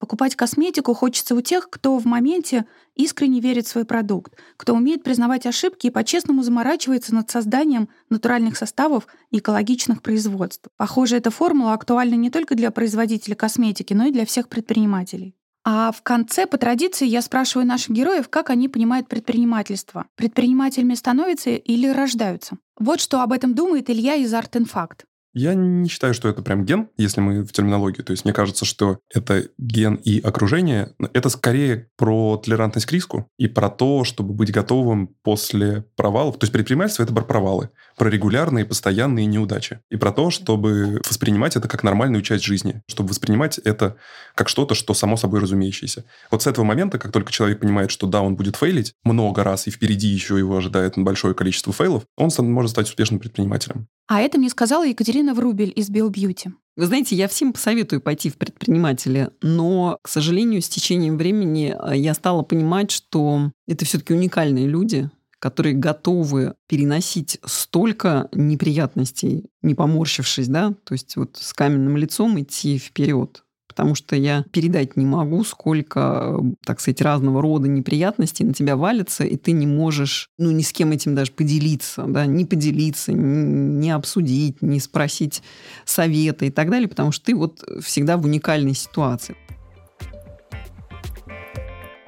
Покупать косметику хочется у тех, кто в моменте искренне верит в свой продукт, кто умеет признавать ошибки и по-честному заморачивается над созданием натуральных составов и экологичных производств. Похоже, эта формула актуальна не только для производителей косметики, но и для всех предпринимателей. А в конце, по традиции, я спрашиваю наших героев, как они понимают предпринимательство. Предпринимателями становятся или рождаются? Вот что об этом думает Илья из Art&Fact. Я не считаю, что это прям ген, если мы в терминологии. То есть мне кажется, что это ген и окружение. Это скорее про толерантность к риску и про то, чтобы быть готовым после провалов. То есть предпринимательство — это про провалы. про регулярные, постоянные неудачи. И про то, чтобы воспринимать это как нормальную часть жизни. Чтобы воспринимать это как что-то, что само собой разумеющееся. Вот с этого момента, как только человек понимает, что да, он будет фейлить много раз, и впереди еще его ожидает большое количество фейлов, он может стать успешным предпринимателем. А это мне сказала Екатерина Врубель из BioBeauty. Вы знаете, я всем посоветую пойти в предприниматели, но, к сожалению, с течением времени я стала понимать, что это все-таки уникальные люди, которые готовы переносить столько неприятностей, не поморщившись, да, то есть вот с каменным лицом идти вперед. Потому что я передать не могу, сколько, так сказать, разного рода неприятностей на тебя валится, и ты не можешь, ну, ни с кем этим даже поделиться, да, не поделиться, не обсудить, не спросить совета и так далее, потому что ты вот всегда в уникальной ситуации.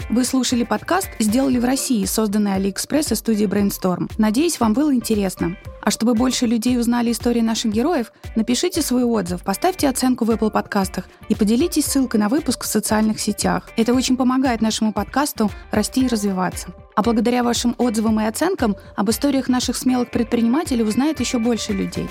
Вы слушали подкаст «Сделали в России», созданный AliExpress и студией Brainstorm. Надеюсь, вам было интересно. А чтобы больше людей узнали истории наших героев, напишите свой отзыв, поставьте оценку в Apple подкастах и поделитесь ссылкой на выпуск в социальных сетях. Это очень помогает нашему подкасту расти и развиваться. А благодаря вашим отзывам и оценкам об историях наших смелых предпринимателей узнает еще больше людей.